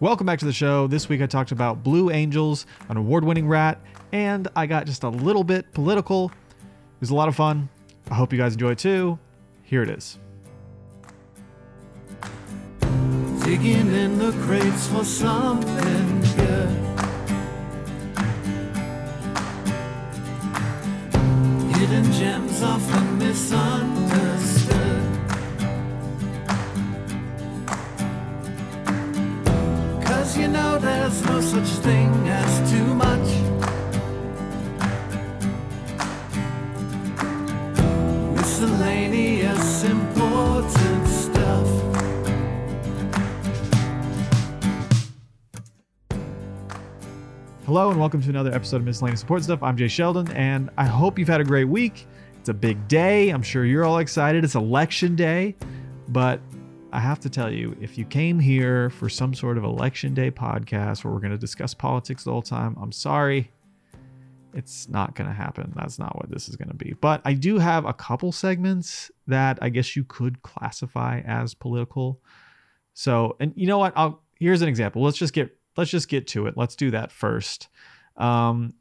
Welcome back to the show. This week I talked about Blue Angels, an award-winning rat, and I got just a little bit political. It was a lot of fun. I hope you guys enjoy it too. Here it is. Digging in the crates for something good. Hidden gems often misunderstood. You know there's no such thing as too much. Miscellaneous important stuff. Hello and welcome to another episode of Miscellaneous Important Stuff. I'm Jay Sheldon and I hope you've had a great week. It's a big day. I'm sure you're all excited. It's election day, but I have to tell you, if you came here for some sort of election day podcast where we're going to discuss politics the whole time, I'm sorry. It's not going to happen. That's not what this is going to be. But I do have a couple segments that I guess you could classify as political. So, and you know what? Here's an example. Let's just get to it. Let's do that first. A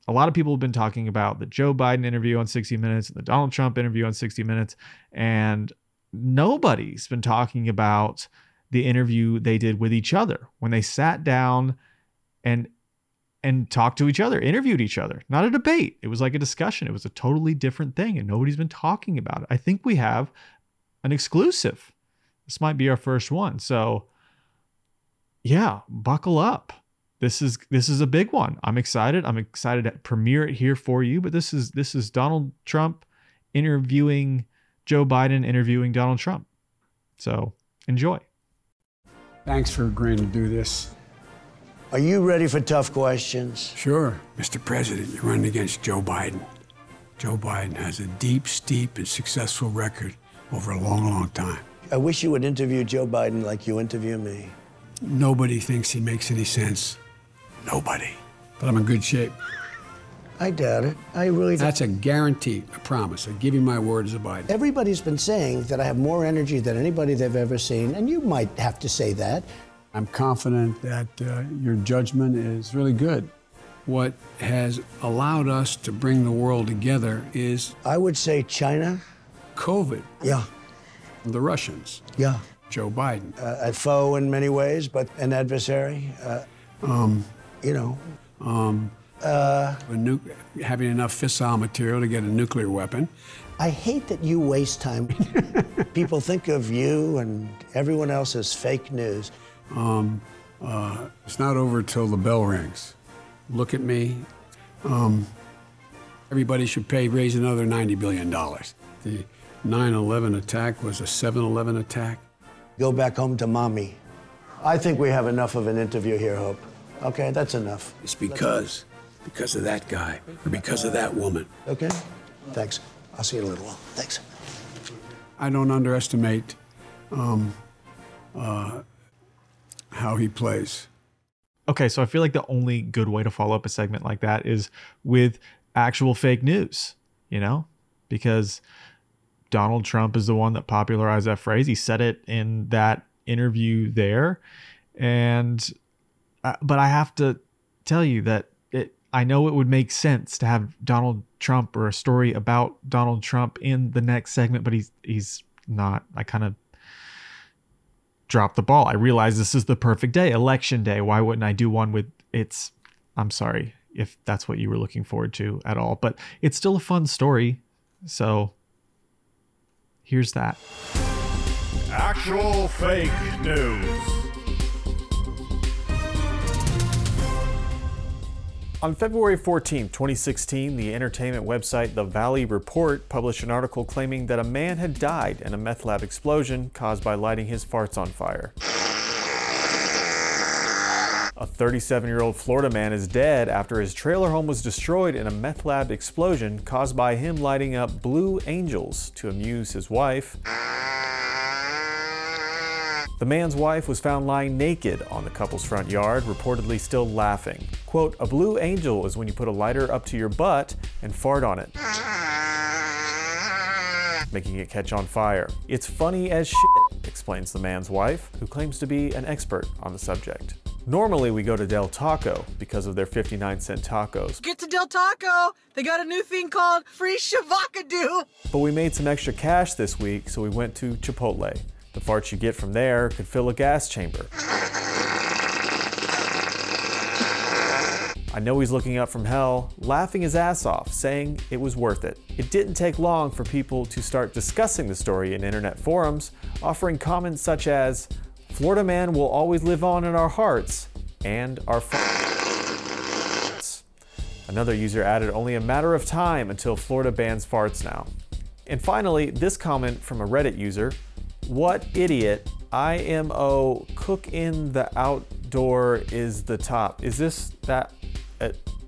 lot of people have been talking about the Joe Biden interview on 60 Minutes and the Donald Trump interview on 60 Minutes, and nobody's been talking about the interview they did with each other when they sat down and talked to each other, interviewed each other. Not a debate. It was like a discussion. It was a totally different thing, and nobody's been talking about it. I think we have an exclusive. This might be our first one. So yeah, buckle up. This is a big one. I'm excited. I'm excited to premiere it here for you. But this is Donald Trump interviewing Joe Biden interviewing Donald Trump. So enjoy. Thanks for agreeing to do this. Are you ready for tough questions? Sure. Mr. President, you're running against Joe Biden. Joe Biden has a deep, steep, and successful record over a long, long time. I wish you would interview Joe Biden like you interview me. Nobody thinks he makes any sense. Nobody. But I'm in good shape. I doubt it. I really don't. That's a guarantee, a promise. I give you my word as a Biden. Everybody's been saying that I have more energy than anybody they've ever seen, and you might have to say that. I'm confident that your judgment is really good. What has allowed us to bring the world together is... I would say China. COVID. Yeah. The Russians. Yeah. Joe Biden. A foe in many ways, but an adversary. Having enough fissile material to get a nuclear weapon. I hate that you waste time. People think of you and everyone else as fake news. It's not over till the bell rings. Look at me. Everybody should raise another $90 billion. The 9/11 attack was a 7/11 attack. Go back home to mommy. I think we have enough of an interview here, Hope. Okay, that's enough. It's because of that guy, or because of that woman. Okay, thanks. I'll see you in a little while. Thanks. I don't underestimate how he plays. Okay, so I feel like the only good way to follow up a segment like that is with actual fake news, you know? Because Donald Trump is the one that popularized that phrase. He said it in that interview there. And, but I have to tell you that I know it would make sense to have Donald Trump or a story about Donald Trump in the next segment, but he's not. I kind of dropped the ball. I realize this is the perfect day, election day. Why wouldn't I do one with it's? I'm sorry if that's what you were looking forward to at all, but it's still a fun story. So here's that. Actual fake news. On February 14, 2016, the entertainment website The Valley Report published an article claiming that a man had died in a meth lab explosion caused by lighting his farts on fire. A 37-year-old Florida man is dead after his trailer home was destroyed in a meth lab explosion caused by him lighting up Blue Angels to amuse his wife. The man's wife was found lying naked on the couple's front yard, reportedly still laughing. Quote, "A blue angel is when you put a lighter up to your butt and fart on it, making it catch on fire. It's funny as shit," explains the man's wife, who claims to be an expert on the subject. Normally we go to Del Taco because of their 59-cent tacos. Get to Del Taco! They got a new thing called free shavacadoo! But we made some extra cash this week, so we went to Chipotle. The farts you get from there could fill a gas chamber. I know he's looking up from hell, laughing his ass off, saying it was worth it. It didn't take long for people to start discussing the story in internet forums, offering comments such as, "Florida man will always live on in our hearts and our farts." Another user added, "Only a matter of time until Florida bans farts now." And finally, this comment from a Reddit user, "What idiot, IMO, cook in the outdoor is the top." Is this that?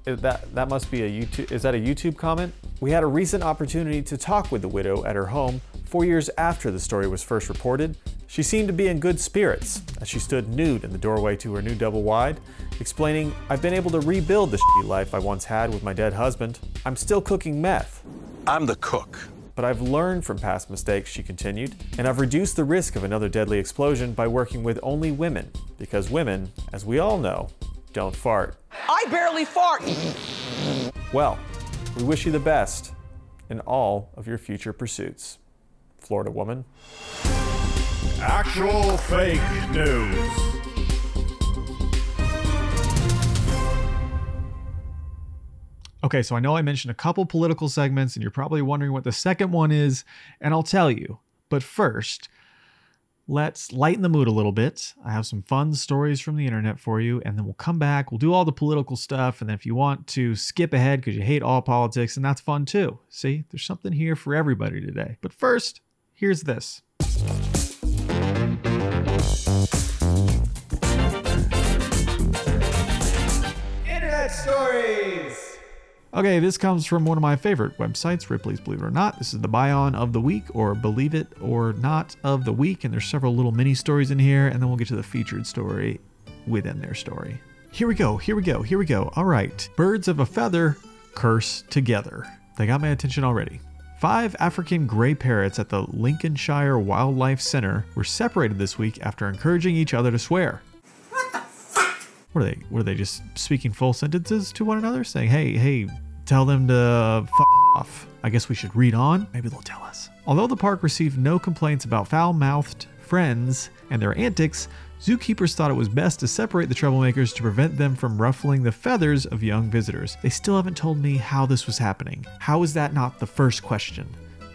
That must be a YouTube, is that a YouTube comment? "We had a recent opportunity to talk with the widow at her home 4 years after the story was first reported. She seemed to be in good spirits as she stood nude in the doorway to her new double wide, explaining, 'I've been able to rebuild the shitty life I once had with my dead husband. I'm still cooking meth. I'm the cook. But I've learned from past mistakes,' she continued, 'and I've reduced the risk of another deadly explosion by working with only women, because women, as we all know, don't fart.'" I barely fart. Well, we wish you the best in all of your future pursuits, Florida woman. Actual fake news. Okay, so I know I mentioned a couple political segments, and you're probably wondering what the second one is, and I'll tell you. But first, let's lighten the mood a little bit. I have some fun stories from the internet for you, and then we'll come back. We'll do all the political stuff, and then if you want to skip ahead because you hate all politics, and that's fun too. See, there's something here for everybody today. But first, here's this. Internet stories! Okay, this comes from one of my favorite websites, Ripley's Believe It or Not. This is the buy-on of the week, or Believe It or Not of the week, and there's several little mini stories in here, and then we'll get to the featured story within their story. Here we go. All right. Birds of a feather curse together. They got my attention already. 5 African gray parrots at the Lincolnshire Wildlife Center were separated this week after encouraging each other to swear. Were they just speaking full sentences to one another, saying, hey, tell them to f*** off. I guess we should read on. Maybe they'll tell us. Although the park received no complaints about foul-mouthed friends and their antics, zookeepers thought it was best to separate the troublemakers to prevent them from ruffling the feathers of young visitors. They still haven't told me how this was happening. How is that not the first question?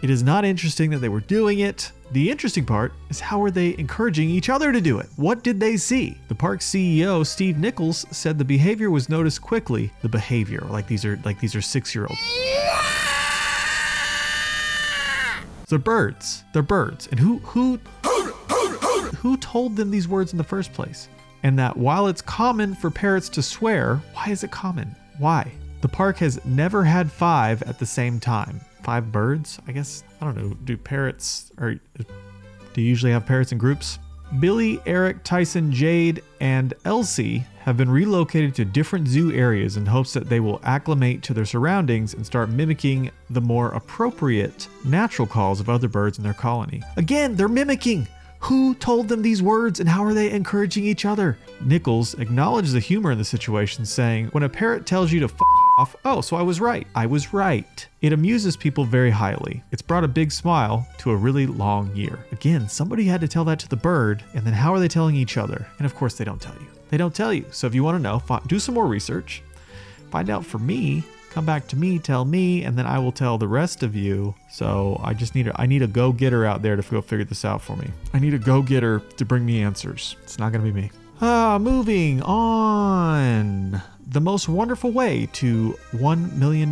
It is not interesting that they were doing it. The interesting part is, how were they encouraging each other to do it? What did they see? The park's CEO, Steve Nichols, said the behavior was noticed quickly. The behavior, like these are 6-year-olds. They're birds. And who told them these words in the first place? And that while it's common for parrots to swear, why is it common? Why? The park has never had 5 at the same time. 5 birds, I guess. I don't know. Do you usually have parrots in groups? Billy, Eric, Tyson, Jade, and Elsie have been relocated to different zoo areas in hopes that they will acclimate to their surroundings and start mimicking the more appropriate natural calls of other birds in their colony. Again, they're mimicking. Who told them these words, and how are they encouraging each other? Nichols acknowledged the humor in the situation, saying, "When a parrot tells you to f*** off, oh, so I was right. It amuses people very highly. It's brought a big smile to a really long year." Again, somebody had to tell that to the bird, and then how are they telling each other? And of course, they don't tell you. So if you want to know, do some more research. Find out for me. Come back to me, tell me, and then I will tell the rest of you. So I just need a go-getter out there to go figure this out for me. I need a go-getter to bring me answers. It's not going to be me. Moving on. The most wonderful way to $1 million.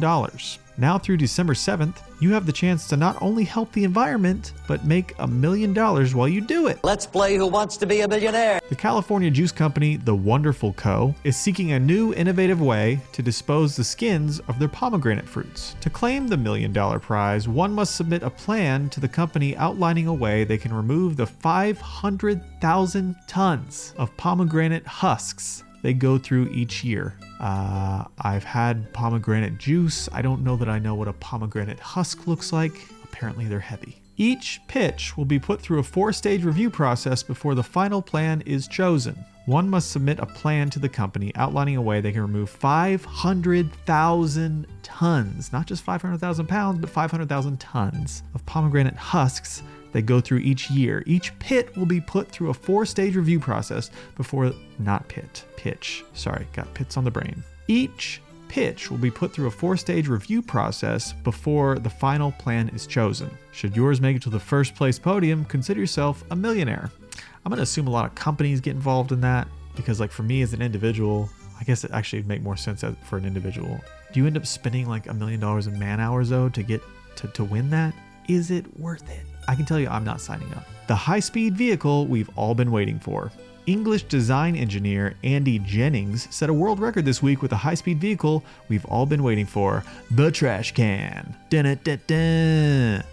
Now through December 7th, you have the chance to not only help the environment, but make $1 million while you do it. Let's play Who Wants to Be a Millionaire? The California juice company, The Wonderful Co., is seeking a new innovative way to dispose the skins of their pomegranate fruits. To claim the $1 million prize, one must submit a plan to the company outlining a way they can remove the 500,000 tons of pomegranate husks they go through each year. I've had pomegranate juice. I don't know that I know what a pomegranate husk looks like. Apparently they're heavy. Each pitch will be put through a 4-stage review process before the final plan is chosen. One must submit a plan to the company outlining a way they can remove 500,000 tons, not just 500,000 pounds, but 500,000 tons of pomegranate husks that go through each year. Each pit will be put through a 4-stage review process before, pitch. Sorry, got pits on the brain. Each pitch will be put through a 4-stage review process before the final plan is chosen. Should yours make it to the first place podium, consider yourself a millionaire. I'm going to assume a lot of companies get involved in that because, like, for me as an individual, I guess it actually would make more sense for an individual. Do you end up spending like $1 million in man hours though to get to win that? Is it worth it? I can tell you I'm not signing up. The high-speed vehicle we've all been waiting for. English design engineer Andy Jennings set a world record this week with a high-speed vehicle we've all been waiting for, the trash can. Dun-dun-dun-dun.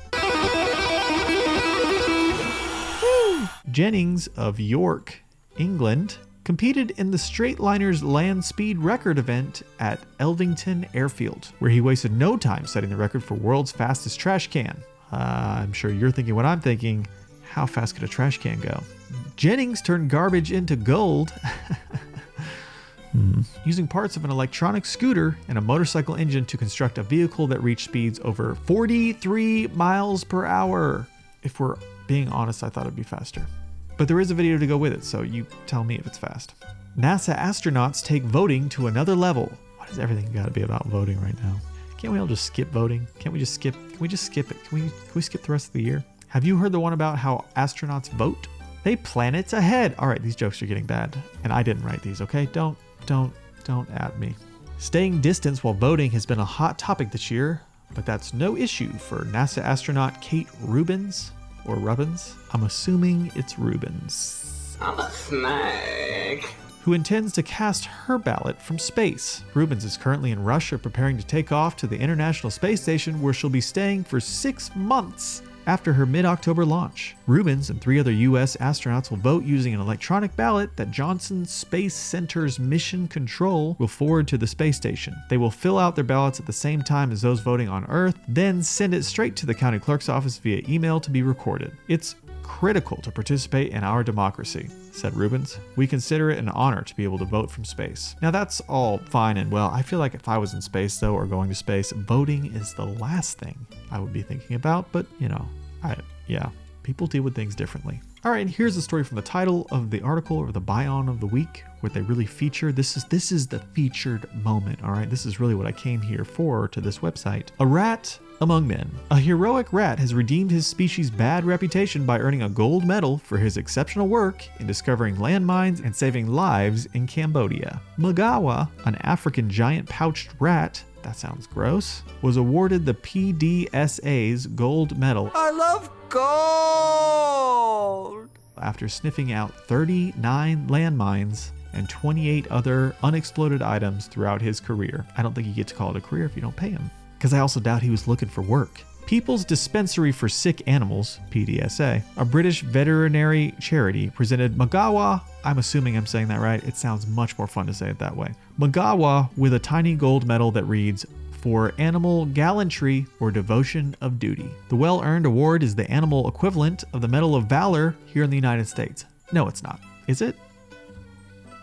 Jennings of York, England, competed in the Straightliners land speed record event at Elvington Airfield, where he wasted no time setting the record for world's fastest trash can. I'm sure you're thinking what I'm thinking. How fast could a trash can go? Jennings turned garbage into gold using parts of an electronic scooter and a motorcycle engine to construct a vehicle that reached speeds over 43 miles per hour. If we're being honest, I thought it'd be faster. But there is a video to go with it, so you tell me if it's fast. NASA astronauts take voting to another level. Why does everything gotta be about voting right now? Can't we all just skip voting? Can we just skip it? Can we skip the rest of the year? Have you heard the one about how astronauts vote? They plan it ahead. All right, these jokes are getting bad. And I didn't write these, okay? Don't at me. Staying distance while voting has been a hot topic this year, but that's no issue for NASA astronaut Kate Rubins, or Rubins. I'm assuming it's Rubins. I'm a snag. Who intends to cast her ballot from space. Rubins is currently in Russia preparing to take off to the International Space Station, where she'll be staying for 6 months after her mid-October launch. Rubins and 3 other U.S. astronauts will vote using an electronic ballot that Johnson Space Center's Mission Control will forward to the space station. They will fill out their ballots at the same time as those voting on Earth, then send it straight to the county clerk's office via email to be recorded. It's critical to participate in our democracy, said Rubins. We consider it an honor to be able to vote from space. Now that's all fine and well. I feel like if I was in space though, or going to space, voting is the last thing I would be thinking about, but you know, people deal with things differently. All right, and here's the story from the title of the article, or the buy-on of the week, what they really feature. This is the featured moment, all right? This is really what I came here for, to this website. A rat among men. A heroic rat has redeemed his species' bad reputation by earning a gold medal for his exceptional work in discovering landmines and saving lives in Cambodia. Magawa, an African giant pouched rat, that sounds gross, was awarded the PDSA's gold medal. I love gold! After sniffing out 39 landmines and 28 other unexploded items throughout his career. I don't think you get to call it a career if you don't pay him. Because I also doubt he was looking for work. People's Dispensary for Sick Animals, PDSA, a British veterinary charity, presented Magawa, I'm assuming I'm saying that right, it sounds much more fun to say it that way, Magawa with a tiny gold medal that reads, for animal gallantry or devotion of duty. The well-earned award is the animal equivalent of the Medal of Valor here in the United States. No, it's not. Is it?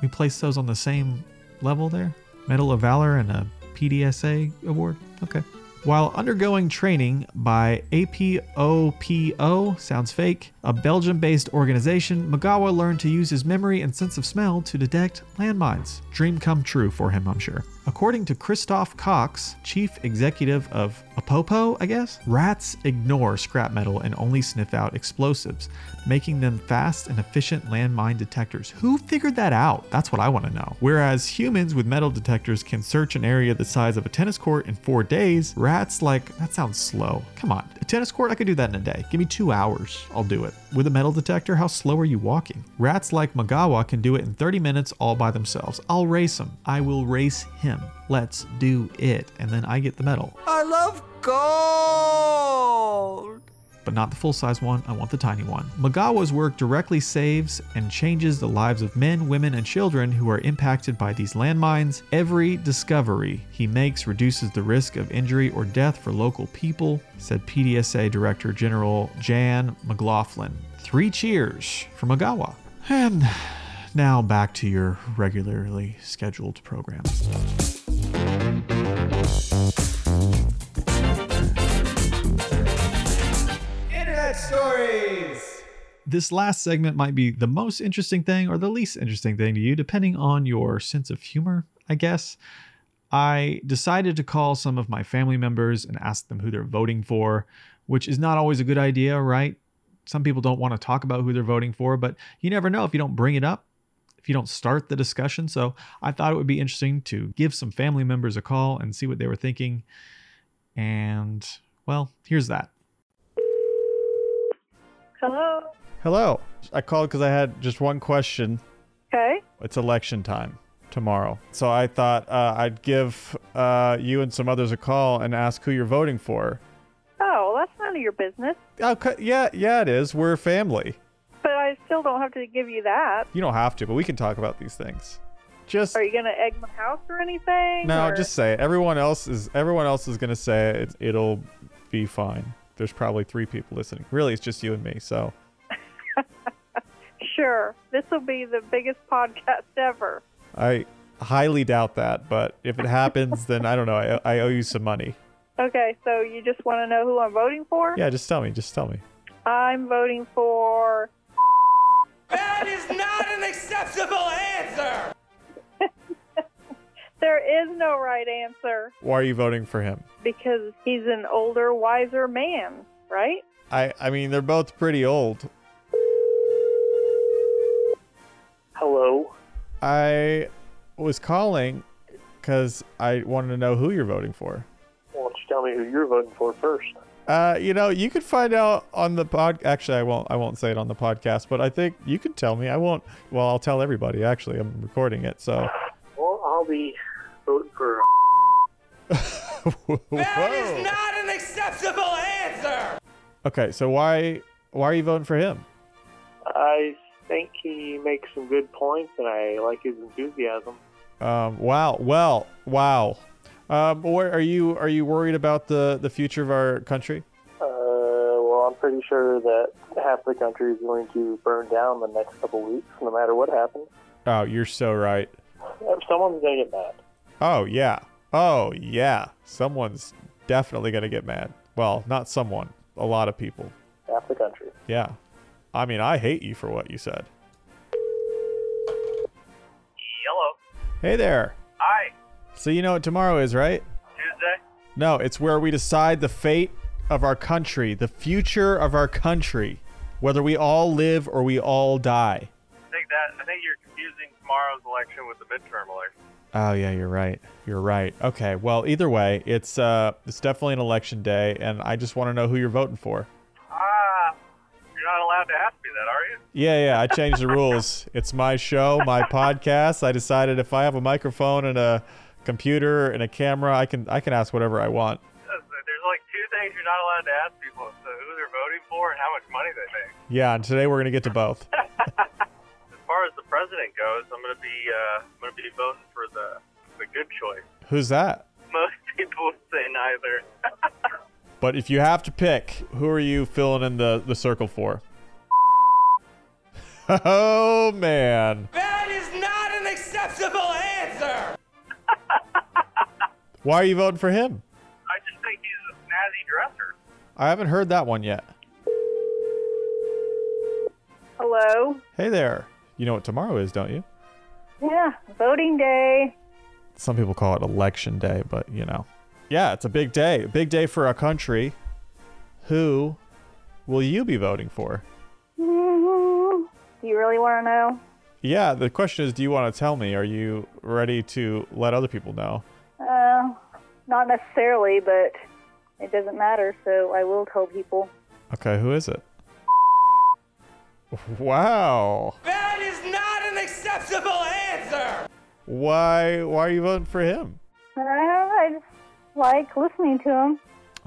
We place those on the same level there? Medal of Valor and a PDSA award? Okay. While undergoing training by APOPO, sounds fake, a Belgium-based organization, Magawa learned to use his memory and sense of smell to detect landmines. Dream come true for him, I'm sure. According to Christoph Cox, chief executive of APOPO, I guess, rats ignore scrap metal and only sniff out explosives, making them fast and efficient landmine detectors. Who figured that out? That's what I want to know. Whereas humans with metal detectors can search an area the size of a tennis court in 4 days, rats that sounds slow. Come on, a tennis court, I could do that in a day. Give me 2 hours, I'll do it. With a metal detector, how slow are you walking? Rats like Magawa can do it in 30 minutes all by themselves. I'll race him. I will race him. Let's do it. And then I get the medal. I love gold. but not the full-size one. I want the tiny one. Magawa's work directly saves and changes the lives of men, women, and children who are impacted by these landmines. Every discovery he makes reduces the risk of injury or death for local people, said PDSA Director General Jan McLaughlin. 3 cheers for Magawa. And now back to your regularly scheduled program. Internet stories. This last segment might be the most interesting thing or the least interesting thing to you, depending on your sense of humor, I guess. I decided to call some of my family members and ask them who they're voting for, which is not always a good idea, right? Some people don't want to talk about who they're voting for, but you never know if you don't bring it up, if you don't start the discussion. So I thought it would be interesting to give some family members a call and see what they were thinking. And, well, here's that. Hello? Hello. I called because I had just one question. Okay. It's election time tomorrow. So I thought I'd give you and some others a call and ask who you're voting for. Oh, well, that's none of your business. Okay. Yeah, it is. We're family. But I still don't have to give you that. You don't have to, but we can talk about these things. Just, are you gonna egg my house or anything? No, or? Just say it. Everyone else is gonna say it. It'll be fine. There's probably 3 people listening. Really, it's just you and me. So. Sure, this will be the biggest podcast ever. I highly doubt that, but if it happens, then I don't know. I owe you some money. Okay, so you just want to know who I'm voting for? Yeah, just tell me. I'm voting for... That is not an acceptable answer! There is no right answer. Why are you voting for him? Because he's an older, wiser man, right? I mean, they're both pretty old. Hello? I was calling because I wanted to know who you're voting for. Why don't you tell me who you're voting for first? You could find out on the pod. Actually, I won't say it on the podcast, but I think you could tell me. I won't. Well, I'll tell everybody. Actually, I'm recording it, so. Well, I'll be voting for. That is not an acceptable answer. Okay, so why are you voting for him? I think he makes some good points, and I like his enthusiasm. Wow. Are you worried about the future of our country? Well, I'm pretty sure that half the country is going to burn down the next couple weeks, no matter what happens. Oh, you're so right. Someone's going to get mad. Oh, yeah. Someone's definitely going to get mad. Well, not someone. A lot of people. Half the country. Yeah. I mean, I hate you for what you said. Hello. Hey there. Hi. So you know what tomorrow is, right? Tuesday? No, it's where we decide the fate of our country, the future of our country, whether we all live or we all die. I think you're confusing tomorrow's election with the midterm election. Oh yeah, you're right. Okay, well either way, it's definitely an election day, and I just want to know who you're voting for. You're not allowed to ask me that, are you? Yeah, I changed the rules. It's my show, my podcast. I decided if I have a microphone and a computer and a camera, I can ask whatever I want. There's like 2 things you're not allowed to ask people: so who they're voting for and how much money they make. Yeah, and today we're gonna get to both. As far as the president goes, I'm gonna be voting for the good choice. Who's that? Most people say neither. But if you have to pick, who are you filling in the circle for? Oh man. That is not an acceptable answer. Why are you voting for him? I just think he's a snazzy dresser. I haven't heard that one yet. Hello? Hey there. You know what tomorrow is, don't you? Yeah, voting day. Some people call it election day, but you know. Yeah, it's a big day. A big day for our country. Who will you be voting for? Do you really want to know? Yeah, the question is, do you want to tell me? Are you ready to let other people know? Not necessarily, but it doesn't matter, so I will tell people. Okay, who is it? Wow. That is not an acceptable answer! Why are you voting for him? I don't know, I just like listening to him.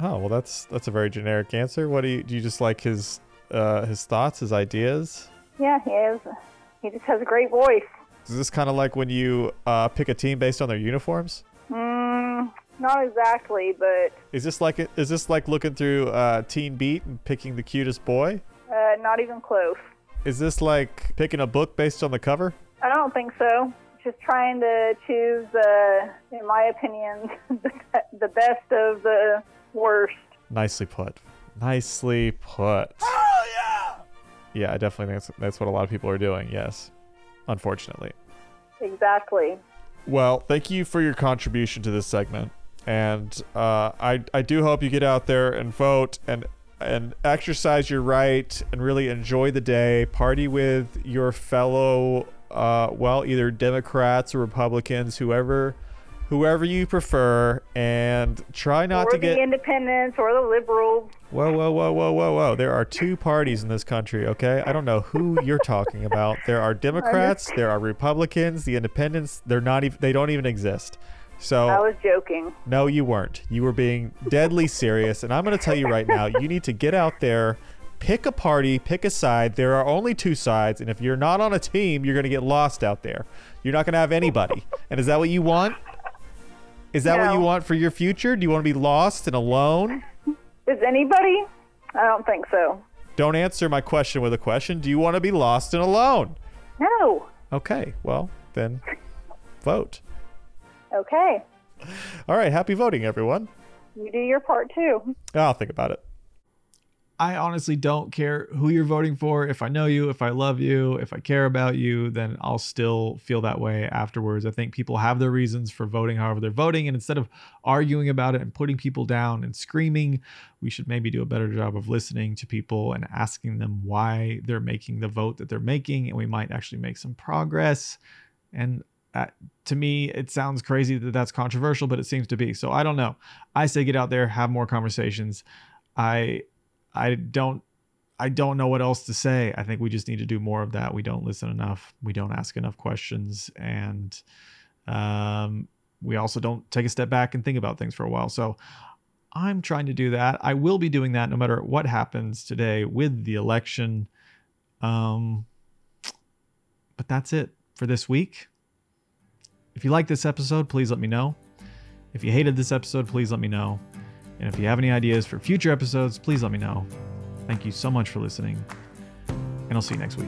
Oh, well, that's a very generic answer. What do you just like his thoughts, his ideas? Yeah, he is. He just has a great voice. Is this kind of like when you pick a team based on their uniforms? Not exactly, but... Is this like looking through Teen Beat and picking the cutest boy? Not even close. Is this like picking a book based on the cover? I don't think so. Just trying to choose, in my opinion, the best of the worst. Nicely put. Oh, yeah! Yeah, I definitely think that's what a lot of people are doing, yes. Unfortunately. Exactly. Well, thank you for your contribution to this segment. And I do hope you get out there and vote and exercise your right and really enjoy the day. Party with your fellow, either Democrats or Republicans, whoever you prefer, and try not to get... Or the independents or the liberals. Whoa. There are two parties in this country, okay? I don't know who you're talking about. There are Democrats, there are Republicans, the independents, they don't even exist. So I was joking. No, you weren't. You were being deadly serious, and I'm going to tell you right now, you need to get out there, pick a party, pick a side. There are only two sides, and if you're not on a team, you're going to get lost out there. You're not going to have anybody. And is that what you want? Is that what you want for your future? Do you want to be lost and alone? Is anybody? I don't think so. Don't answer my question with a question. Do you want to be lost and alone? No. Okay. Well, then vote. Okay. All right. Happy voting, everyone. You do your part, too. I'll think about it. I honestly don't care who you're voting for. If I know you, if I love you, if I care about you, then I'll still feel that way afterwards. I think people have their reasons for voting however they're voting. And instead of arguing about it and putting people down and screaming, we should maybe do a better job of listening to people and asking them why they're making the vote that they're making. And we might actually make some progress. And to me, it sounds crazy that that's controversial, but it seems to be. So I don't know. I say get out there, have more conversations. I don't know what else to say. I think we just need to do more of that. We don't listen enough. We don't ask enough questions. And we also don't take a step back and think about things for a while. So I'm trying to do that. I will be doing that no matter what happens today with the election. But that's it for this week. If you like this episode, please let me know. If you hated this episode, please let me know. And if you have any ideas for future episodes, please let me know. Thank you so much for listening, and I'll see you next week.